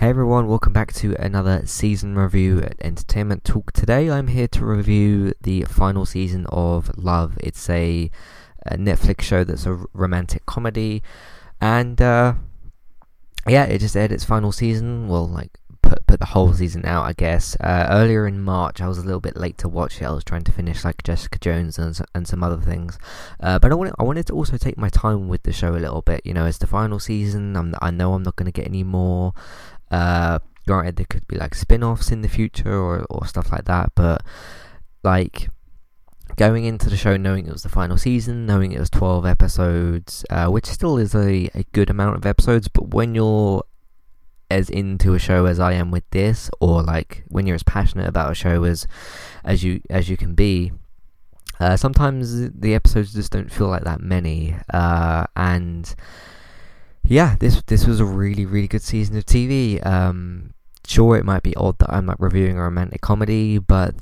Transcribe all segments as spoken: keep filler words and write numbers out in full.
Hey everyone, welcome back to another season review at Entertainment Talk. Today I'm here to review the final season of Love. It's a, a Netflix show that's a romantic comedy, and uh, yeah, it just aired its final season, well, like, put, put the whole season out, I guess. Uh, earlier in March, I was a little bit late to watch it. I was trying to finish, like, Jessica Jones and, and some other things, uh, but I wanted, I wanted to also take my time with the show a little bit. You know, it's the final season, I'm, I know I'm not going to get any more. Uh, granted, there could be like spin-offs in the future or, or stuff like that, but like going into the show knowing it was the final season, knowing it was twelve episodes, uh, which still is a, a good amount of episodes, but when you're as into a show as I am with this, or like when you're as passionate about a show as as you as you can be, uh, sometimes the episodes just don't feel like that many, uh, and yeah, this this was a really, really good season of T V. Um, sure, it might be odd that I'm like reviewing a romantic comedy, but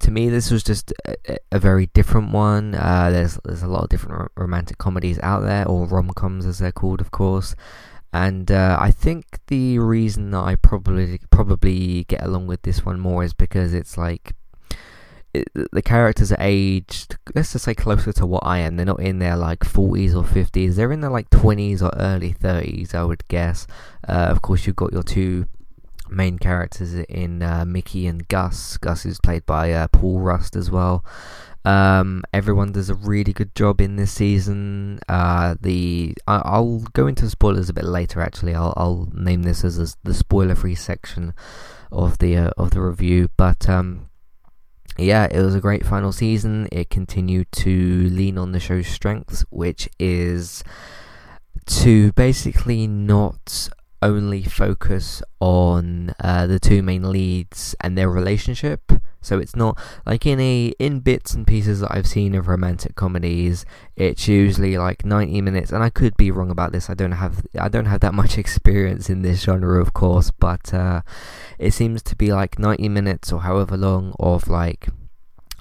to me, this was just a, a very different one. Uh, there's there's a lot of different ro- romantic comedies out there, or rom-coms as they're called, of course. And uh, I think the reason that I probably probably get along with this one more is because it's like, the characters are aged, let's just say closer to what I am. They're not in their like forties or fifties, they're in their like twenties or early thirties, I would guess. Uh, of course, you've got your two main characters in uh, Mickey and Gus. Gus is played by uh, Paul Rust as well. Um, everyone does a really good job in this season. Uh, the I, I'll go into spoilers a bit later. Actually, I'll, I'll name this as, as the spoiler-free section of the uh, of the review, but. Um, Yeah, it was a great final season. It continued to lean on the show's strengths, which is to basically not only focus on uh, the two main leads and their relationship. So it's not like in a in bits and pieces that I've seen of romantic comedies, it's usually like ninety minutes, and I could be wrong about this. I don't have I don't have that much experience in this genre, of course, but uh, it seems to be like ninety minutes or however long of like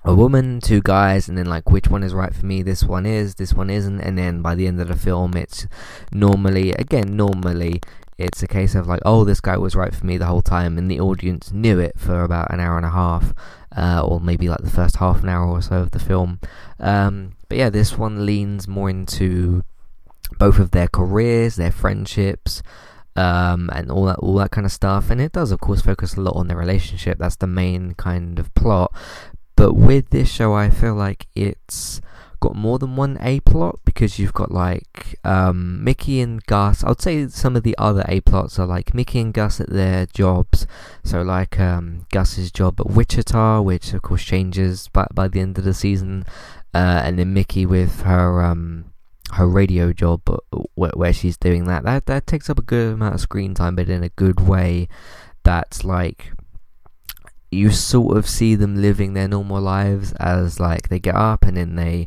a woman, two guys, and then like which one is right for me. This one is, this one isn't, and then by the end of the film, it's normally again normally. It's a case of like, oh, this guy was right for me the whole time, and the audience knew it for about an hour and a half, uh, or maybe like the first half an hour or so of the film. Um, but yeah, this one leans more into both of their careers, their friendships, um, and all that, all that kind of stuff. And it does, of course, focus a lot on their relationship. That's the main kind of plot. But with this show, I feel like it's got more than one A plot, because you've got like um, Mickey and Gus. I would say some of the other A plots are like Mickey and Gus at their jobs. So like um, Gus's job at Wichita, which of course changes by by the end of the season, uh, and then Mickey with her um, her radio job where, where she's doing that. That that takes up a good amount of screen time, but in a good way. That's like, you sort of see them living their normal lives as like they get up and then they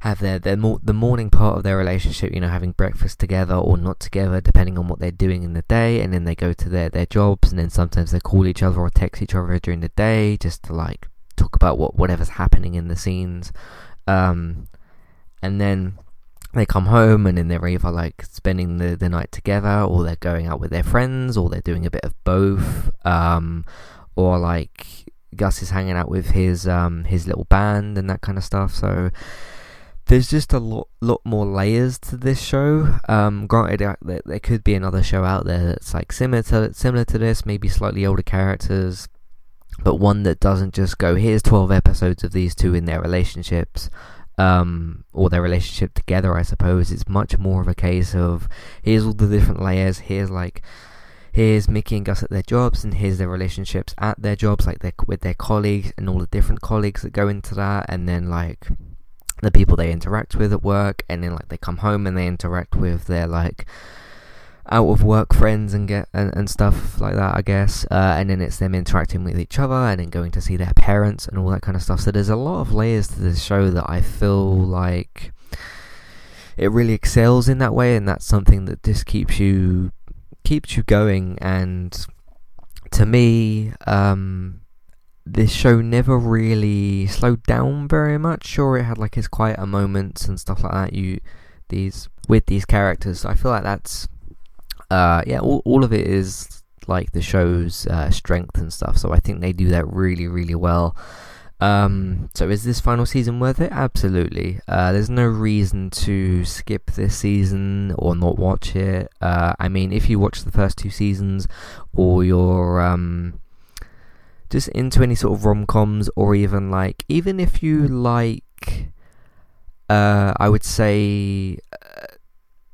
have their, their mo- the morning part of their relationship, you know, having breakfast together or not together depending on what they're doing in the day, and then they go to their, their jobs, and then sometimes they call each other or text each other during the day just to like talk about what whatever's happening in the scenes. Um, and then they come home and then they're either like spending the, the night together, or they're going out with their friends, or they're doing a bit of both, um, or like Gus is hanging out with his um, his little band and that kind of stuff. So there's just a lot, lot more layers to this show. Um, granted, there, there could be another show out there that's like similar to, similar to this, maybe slightly older characters, but one that doesn't just go, here's twelve episodes of these two in their relationships, um, or their relationship together, I suppose. It's much more of a case of, here's all the different layers, here's like... here's Mickey and Gus at their jobs, and here's their relationships at their jobs, like their, with their colleagues and all the different colleagues that go into that, and then like the people they interact with at work, and then like they come home and they interact with their like out of work friends and get and, and stuff like that, I guess, uh, and then it's them interacting with each other and then going to see their parents and all that kind of stuff. So there's a lot of layers to this show that I feel like it really excels in that way, and that's something that just keeps you keeps you going. And to me, um this show never really slowed down very much. Sure, it had like its quieter moments and stuff like that, you these with these characters. So I feel like that's uh yeah all, all of it is like the show's uh, strength and stuff, so I think they do that really, really well. Um, so is this final season worth it? Absolutely. Uh, there's no reason to skip this season or not watch it. Uh, I mean, if you watch the first two seasons, or you're um, just into any sort of rom-coms, or even like, even if you like, uh, I would say uh,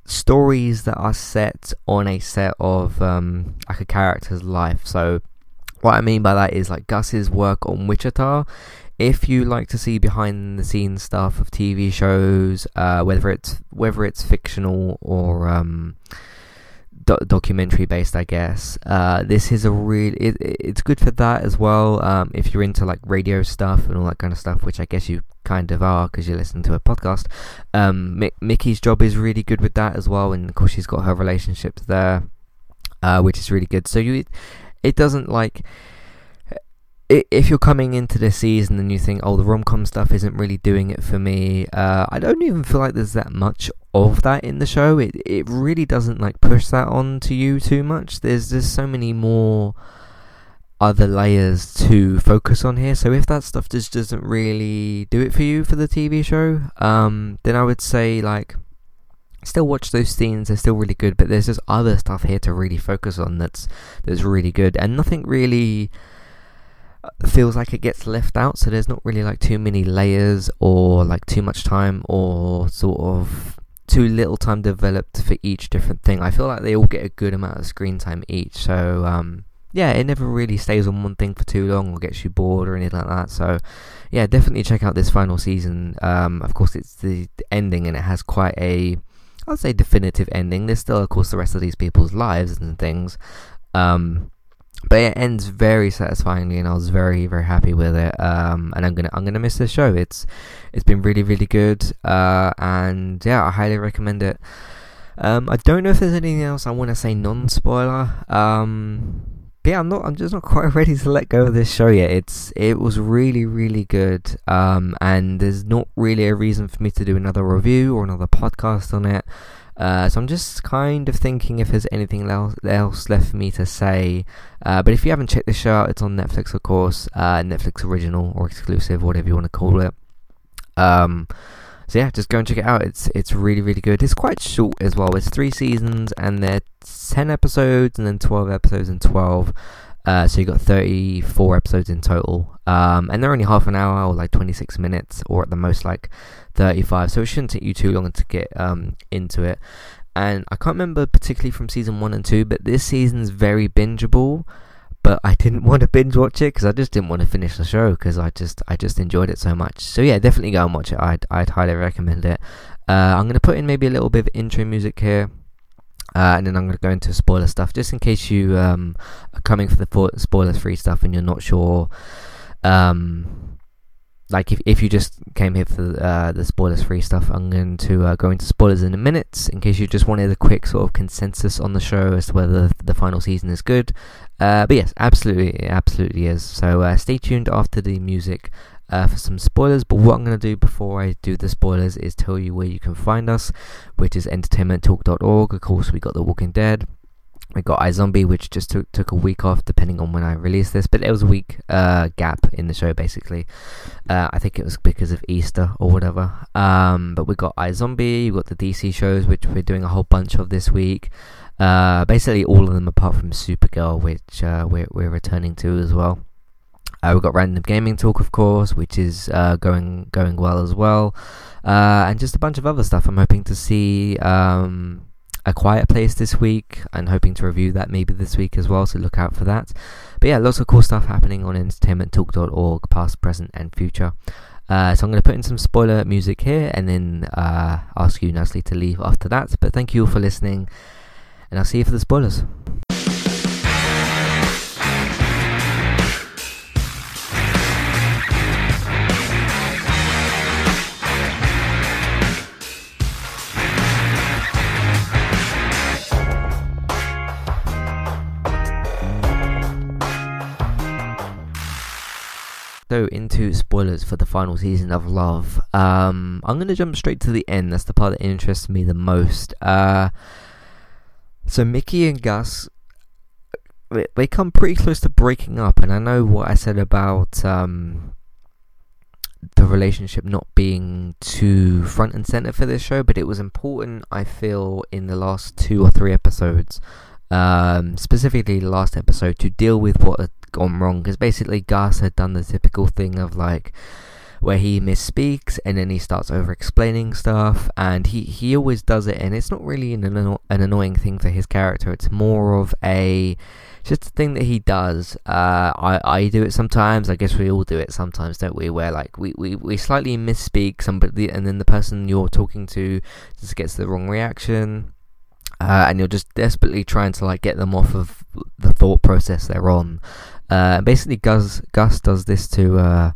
stories that are set on a set of um, like a character's life. So what I mean by that is like Gus's work on Wichita. If you like to see behind the scenes stuff of T V shows, uh, whether it's whether it's fictional or um, do- documentary based, I guess, uh, this is a really it, it's good for that as well. Um, if you're into like radio stuff and all that kind of stuff, which I guess you kind of are because you listen to a podcast, um, Mi- Mickey's job is really good with that as well, and of course she's got her relationships there, uh, which is really good. So you. It doesn't like, if you're coming into this season and you think, oh, the rom-com stuff isn't really doing it for me, uh, I don't even feel like there's that much of that in the show. It it really doesn't like push that on to you too much. There's just so many more other layers to focus on here. So if that stuff just doesn't really do it for you for the T V show, um, then I would say like, still watch those scenes, they're still really good, but there's just other stuff here to really focus on that's that's really good, and nothing really feels like it gets left out. So there's not really like too many layers, or like too much time, or sort of too little time developed for each different thing. I feel like they all get a good amount of screen time each, so um yeah, it never really stays on one thing for too long or gets you bored or anything like that. So yeah, definitely check out this final season. Um of course, it's the ending, and it has quite a, I'd say, definitive ending. There's still, of course, the rest of these people's lives and things, um, but it ends very satisfyingly, and I was very, very happy with it. Um, and I'm gonna, I'm gonna miss this show. It's, it's been really, really good, uh, and yeah, I highly recommend it. Um, I don't know if there's anything else I want to say non-spoiler. Um, but yeah, I'm not, I'm just not quite ready to let go of this show yet. It's, it was really, really good, um, and there's not really a reason for me to do another review or another podcast on it. Uh, so I'm just kind of thinking if there's anything else, else left for me to say. Uh, but if you haven't checked this show out, it's on Netflix, of course. Uh, Netflix original or exclusive, whatever you want to call it. Um, so yeah, just go and check it out. It's it's really, really good. It's quite short as well. It's three seasons, and they're ten episodes, and then twelve episodes, and twelve. Uh, so you got thirty-four episodes in total, um, and they're only half an hour, or like twenty-six minutes, or at the most like thirty-five, so it shouldn't take you too long to get um, into it. And I can't remember particularly from season one and two, but this season's very bingeable, but I didn't want to binge watch it, because I just didn't want to finish the show, because I just I just enjoyed it so much. So yeah, definitely go and watch it. I'd, I'd highly recommend it. Uh, I'm going to put in maybe a little bit of intro music here, Uh, and then I'm going to go into spoiler stuff, just in case you um, are coming for the fo- spoiler-free stuff and you're not sure. Um, like, if if you just came here for the, uh, the spoilers-free stuff, I'm going to uh, go into spoilers in a minute, in case you just wanted a quick sort of consensus on the show as to whether the final season is good. Uh, but yes, absolutely, it absolutely is. So uh, stay tuned after the music, uh, for some spoilers, but what I'm going to do before I do the spoilers is tell you where you can find us, which is entertainment talk dot org. Of course, we got The Walking Dead, we got iZombie, which just took, took a week off depending on when I released this, but it was a week uh, gap in the show basically. Uh, I think it was because of Easter or whatever. Um, but we got iZombie, you got the D C shows, which we're doing a whole bunch of this week. Uh, basically all of them apart from Supergirl, which uh, we're, we're returning to as well. Uh, we've got Random Gaming Talk, of course, which is uh, going going well as well. Uh, and just a bunch of other stuff. I'm hoping to see um, A Quiet Place this week, and hoping to review that maybe this week as well, so look out for that. But yeah, lots of cool stuff happening on entertainment talk dot org, past, present, and future. Uh, so I'm going to put in some spoiler music here, and then uh, ask you nicely to leave after that. But thank you all for listening, and I'll see you for the spoilers. So into spoilers for the final season of Love. Um, I'm going to jump straight to the end. That's the part that interests me the most. Uh, so Mickey and Gus, they come pretty close to breaking up. And I know what I said about um, the relationship not being too front and center for this show, but it was important, I feel, in the last two or three episodes, um, specifically the last episode, to deal with what a gone wrong, because basically Gus had done the typical thing of like where he misspeaks and then he starts over explaining stuff, and he he always does it, and it's not really an, an annoying thing for his character, it's more of a just a thing that he does. uh I, I do it sometimes, I guess we all do it sometimes, don't we, where like we, we, we slightly misspeak somebody and then the person you're talking to just gets the wrong reaction. Uh, and you're just desperately trying to like get them off of the thought process they're on. Uh, basically, Gus Gus does this to uh,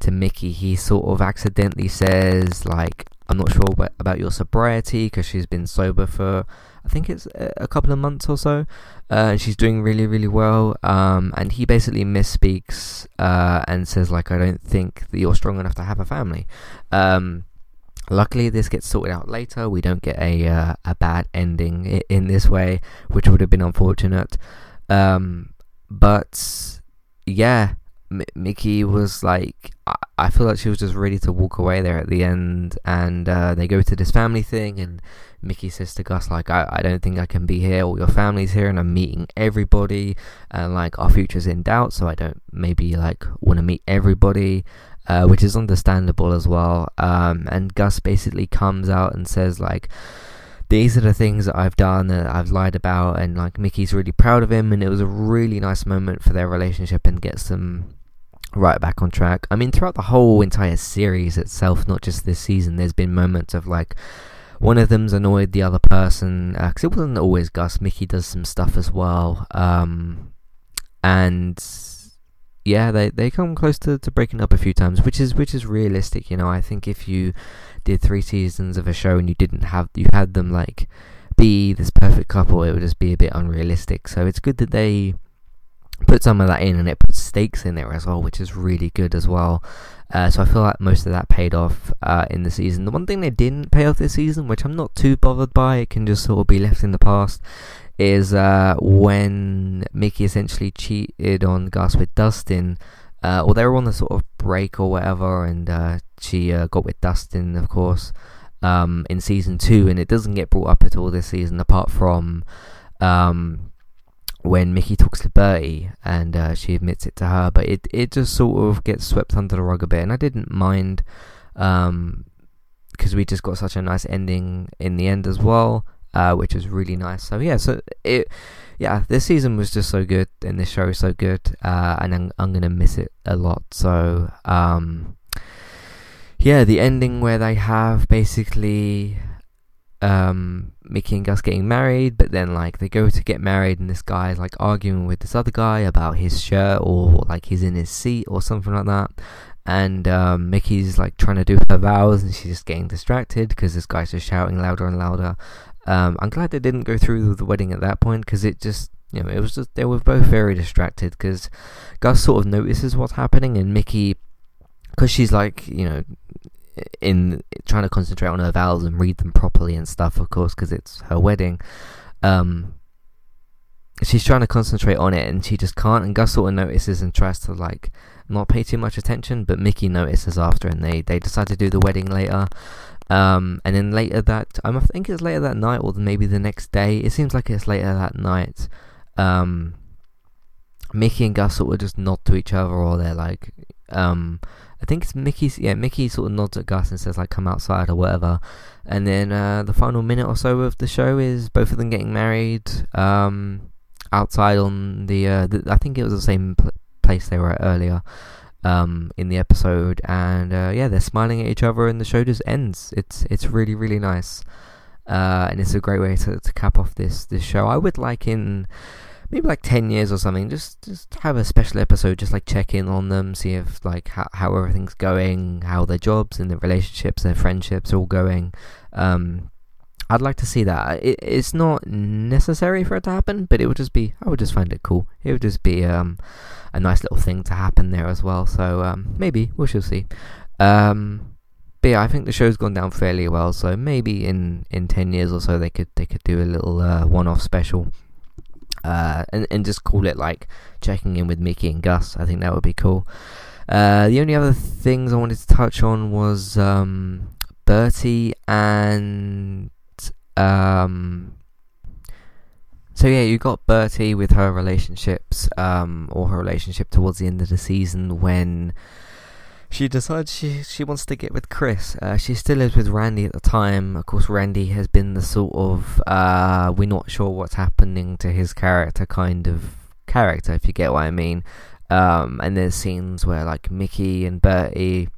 to Mickey. He sort of accidentally says like, "I'm not sure wh- about your sobriety," because she's been sober for I think it's a couple of months or so, uh, and she's doing really really well. Um, and he basically misspeaks uh, and says like, "I don't think that you're strong enough to have a family." Um, Luckily, this gets sorted out later. We don't get a uh, a bad ending in, in this way, which would have been unfortunate. Um, but yeah, M- Mickey was like, I-, I feel like she was just ready to walk away there at the end. And uh, they go to this family thing, and Mickey says to Gus like, I, I don't think I can be here. All your family's here, and I'm meeting everybody, and like our future's in doubt, so I don't maybe like want to meet everybody. Uh, which is understandable as well. Um, and Gus basically comes out and says like, these are the things that I've done that I've lied about, and like Mickey's really proud of him, and it was a really nice moment for their relationship and gets them right back on track. I mean, throughout the whole entire series itself, not just this season, there's been moments of like one of them's annoyed the other person, because uh, it wasn't always Gus. Mickey does some stuff as well, um, and yeah, they, they come close to, to breaking up a few times, which is which is realistic, you know. I think if you did three seasons of a show and you didn't have you had them like be this perfect couple, it would just be a bit unrealistic. So it's good that they put some of that in, and it puts stakes in there as well, which is really good as well. Uh, so I feel like most of that paid off uh, in the season. The one thing they didn't pay off this season, which I'm not too bothered by, it can just sort of be left in the past, is uh, when Mickey essentially cheated on Gus with Dustin, uh, or they were on the sort of break or whatever, and uh, she uh, got with Dustin, of course, um, in season two, and it doesn't get brought up at all this season, apart from um, when Mickey talks to Bertie, and uh, she admits it to her, but it, it just sort of gets swept under the rug a bit, and I didn't mind, um, because we just got such a nice ending in the end as well. Uh, which is really nice. So yeah, so it, yeah, this season was just so good, and this show is so good, uh, and I'm, I'm gonna miss it a lot. So um, yeah, the ending where they have basically um, Mickey and Gus getting married, but then like they go to get married, and this guy is like arguing with this other guy about his shirt, or like he's in his seat or something like that. And um, Mickey's like trying to do her vows, and she's just getting distracted because this guy's just shouting louder and louder. Um, I'm glad they didn't go through with the wedding at that point, because it just, you know, it was just, they were both very distracted, because Gus sort of notices what's happening, and Mickey because she's like, you know, in trying to concentrate on her vows and read them properly and stuff, of course, because it's her wedding. Um, she's trying to concentrate on it and she just can't, and Gus sort of notices and tries to like not pay too much attention, but Mickey notices after, and they, they decide to do the wedding later. Um, and then later that, um, I think it's later that night or maybe the next day, it seems like it's later that night, um, Mickey and Gus sort of just nod to each other, or they're like, um, I think it's Mickey's, yeah, Mickey sort of nods at Gus and says like, come outside or whatever, and then, uh, the final minute or so of the show is both of them getting married, um, outside on the, uh, the, I think it was the same pl- place they were at earlier, um, in the episode, and, uh, yeah, they're smiling at each other, and the show just ends. It's, it's really, really nice, uh, and it's a great way to, to cap off this, this show. I would like in... maybe like ten years or something, just just have a special episode, just like check in on them, see if like how, how everything's going, how their jobs and their relationships, their friendships are all going. Um, I'd like to see that. It, it's not necessary for it to happen, but it would just be, I would just find it cool. It would just be um, a nice little thing to happen there as well. So um, maybe, we shall see. Um, but yeah, I think the show's gone down fairly well, so maybe in, in ten years or so they could they could do a little uh, one-off special. Uh, and, and just call it like checking in with Mickey and Gus. I think that would be cool. Uh, the only other things I wanted to touch on was um, Bertie and um, so yeah, you got Bertie with her relationships, um, or her relationship towards the end of the season when she decides she, she wants to get with Chris. Uh, she still lives with Randy at the time. Of course, Randy has been the sort of, uh, we're not sure what's happening to his character kind of character, if you get what I mean. Um, and there's scenes where, like, Mickey and Bertie,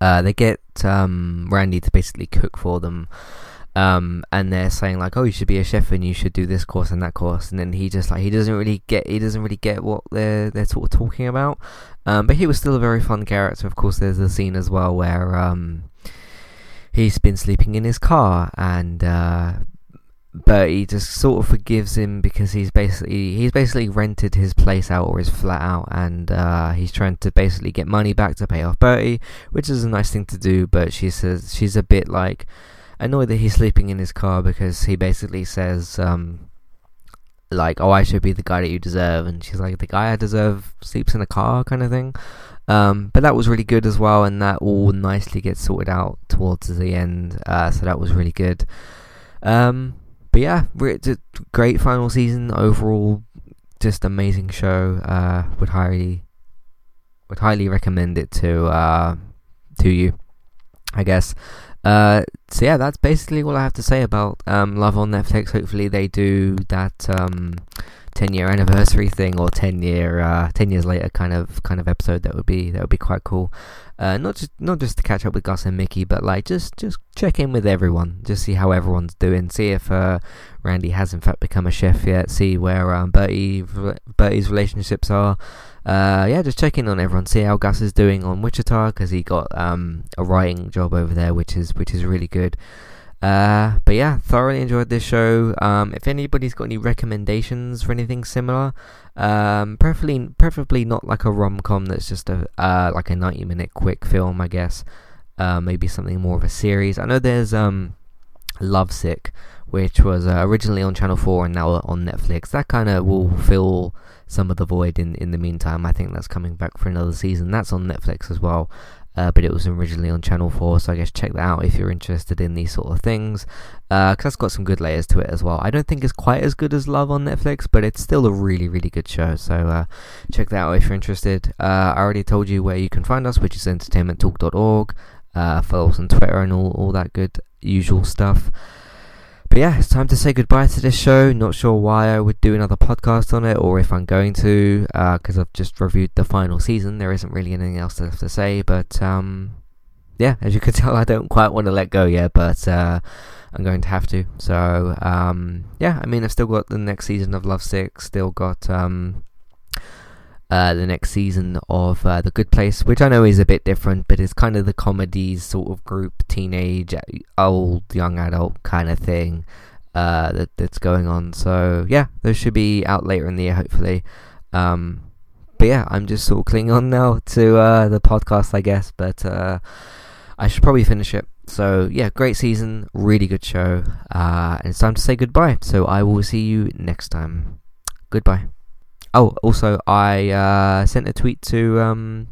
uh, they get um, Randy to basically cook for them. Um, and they're saying like, oh, you should be a chef and you should do this course and that course, and then he just like he doesn't really get he doesn't really get what they're they're sort of talking about. Um, but he was still a very fun character. Of course, there's a scene as well where um, he's been sleeping in his car, and uh, Bertie just sort of forgives him because he's basically he's basically rented his place out or his flat out, and uh, he's trying to basically get money back to pay off Bertie, which is a nice thing to do. But she says she's a bit like. annoyed that he's sleeping in his car because he basically says, um, like, oh, I should be the guy that you deserve, and she's like, the guy I deserve sleeps in a car kind of thing. Um, but that was really good as well, and that all nicely gets sorted out towards the end, uh, so that was really good. Um, but yeah, it's a great final season overall, just amazing show. Uh, would highly, would highly recommend it to, uh, to you, I guess. Uh, so yeah, that's basically all I have to say about um, Love on Netflix. Hopefully they do that um, ten-year anniversary thing, or ten-year, uh, ten years later kind of kind of episode. That would be that would be quite cool. Uh, not just not just to catch up with Gus and Mickey, but like just, just check in with everyone. Just see how everyone's doing. See if uh, Randy has in fact become a chef yet. See where um, Bertie Bertie's relationships are. Uh, yeah, just check in on everyone. See how Gus is doing on Wichita, because he got um, a writing job over there, which is which is really good. Uh, but yeah, thoroughly enjoyed this show. Um, if anybody's got any recommendations for anything similar, um, preferably preferably not like a rom-com that's just a uh, like a ninety-minute quick film, I guess. Uh, maybe something more of a series. I know there's um, Lovesick, which was uh, originally on Channel four and now on Netflix. That kind of will fill some of the void in, in the meantime. I think that's coming back for another season. That's on Netflix as well, uh, but it was originally on Channel four, so I guess check that out if you're interested in these sort of things, because uh, that's got some good layers to it as well. I don't think it's quite as good as Love on Netflix, but it's still a really, really good show, so uh, check that out if you're interested. Uh, I already told you where you can find us, which is entertainment talk dot org. Uh, follow us on Twitter and all, all that good usual stuff. But yeah, it's time to say goodbye to this show. Not sure why I would do another podcast on it, or if I'm going to, because uh, I've just reviewed the final season. There isn't really anything else to have to say, but um, yeah, as you can tell, I don't quite want to let go yet, but uh, I'm going to have to. So um, yeah, I mean, I've still got the next season of Lovesick, still got um, uh, the next season of uh, The Good Place, which I know is a bit different, but it's kind of the comedies sort of group, teenage, old, young adult kind of thing uh, that that's going on. So yeah, those should be out later in the year, hopefully. Um, But yeah, I'm just sort of clinging on now to uh, the podcast, I guess. But uh, I should probably finish it. So yeah, great season, really good show. Uh, and it's time to say goodbye. So I will see you next time. Goodbye. Oh, also, I uh, sent a tweet to um,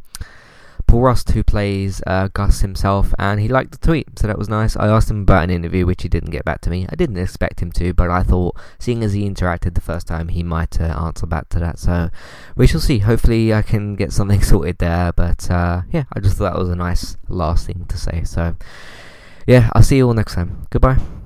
Paul Rust, who plays uh, Gus himself, and he liked the tweet, so that was nice. I asked him about an interview, which he didn't get back to me. I didn't expect him to, but I thought, seeing as he interacted the first time, he might uh, answer back to that, so we shall see. Hopefully I can get something sorted there, but uh, yeah, I just thought that was a nice last thing to say, so yeah, I'll see you all next time. Goodbye.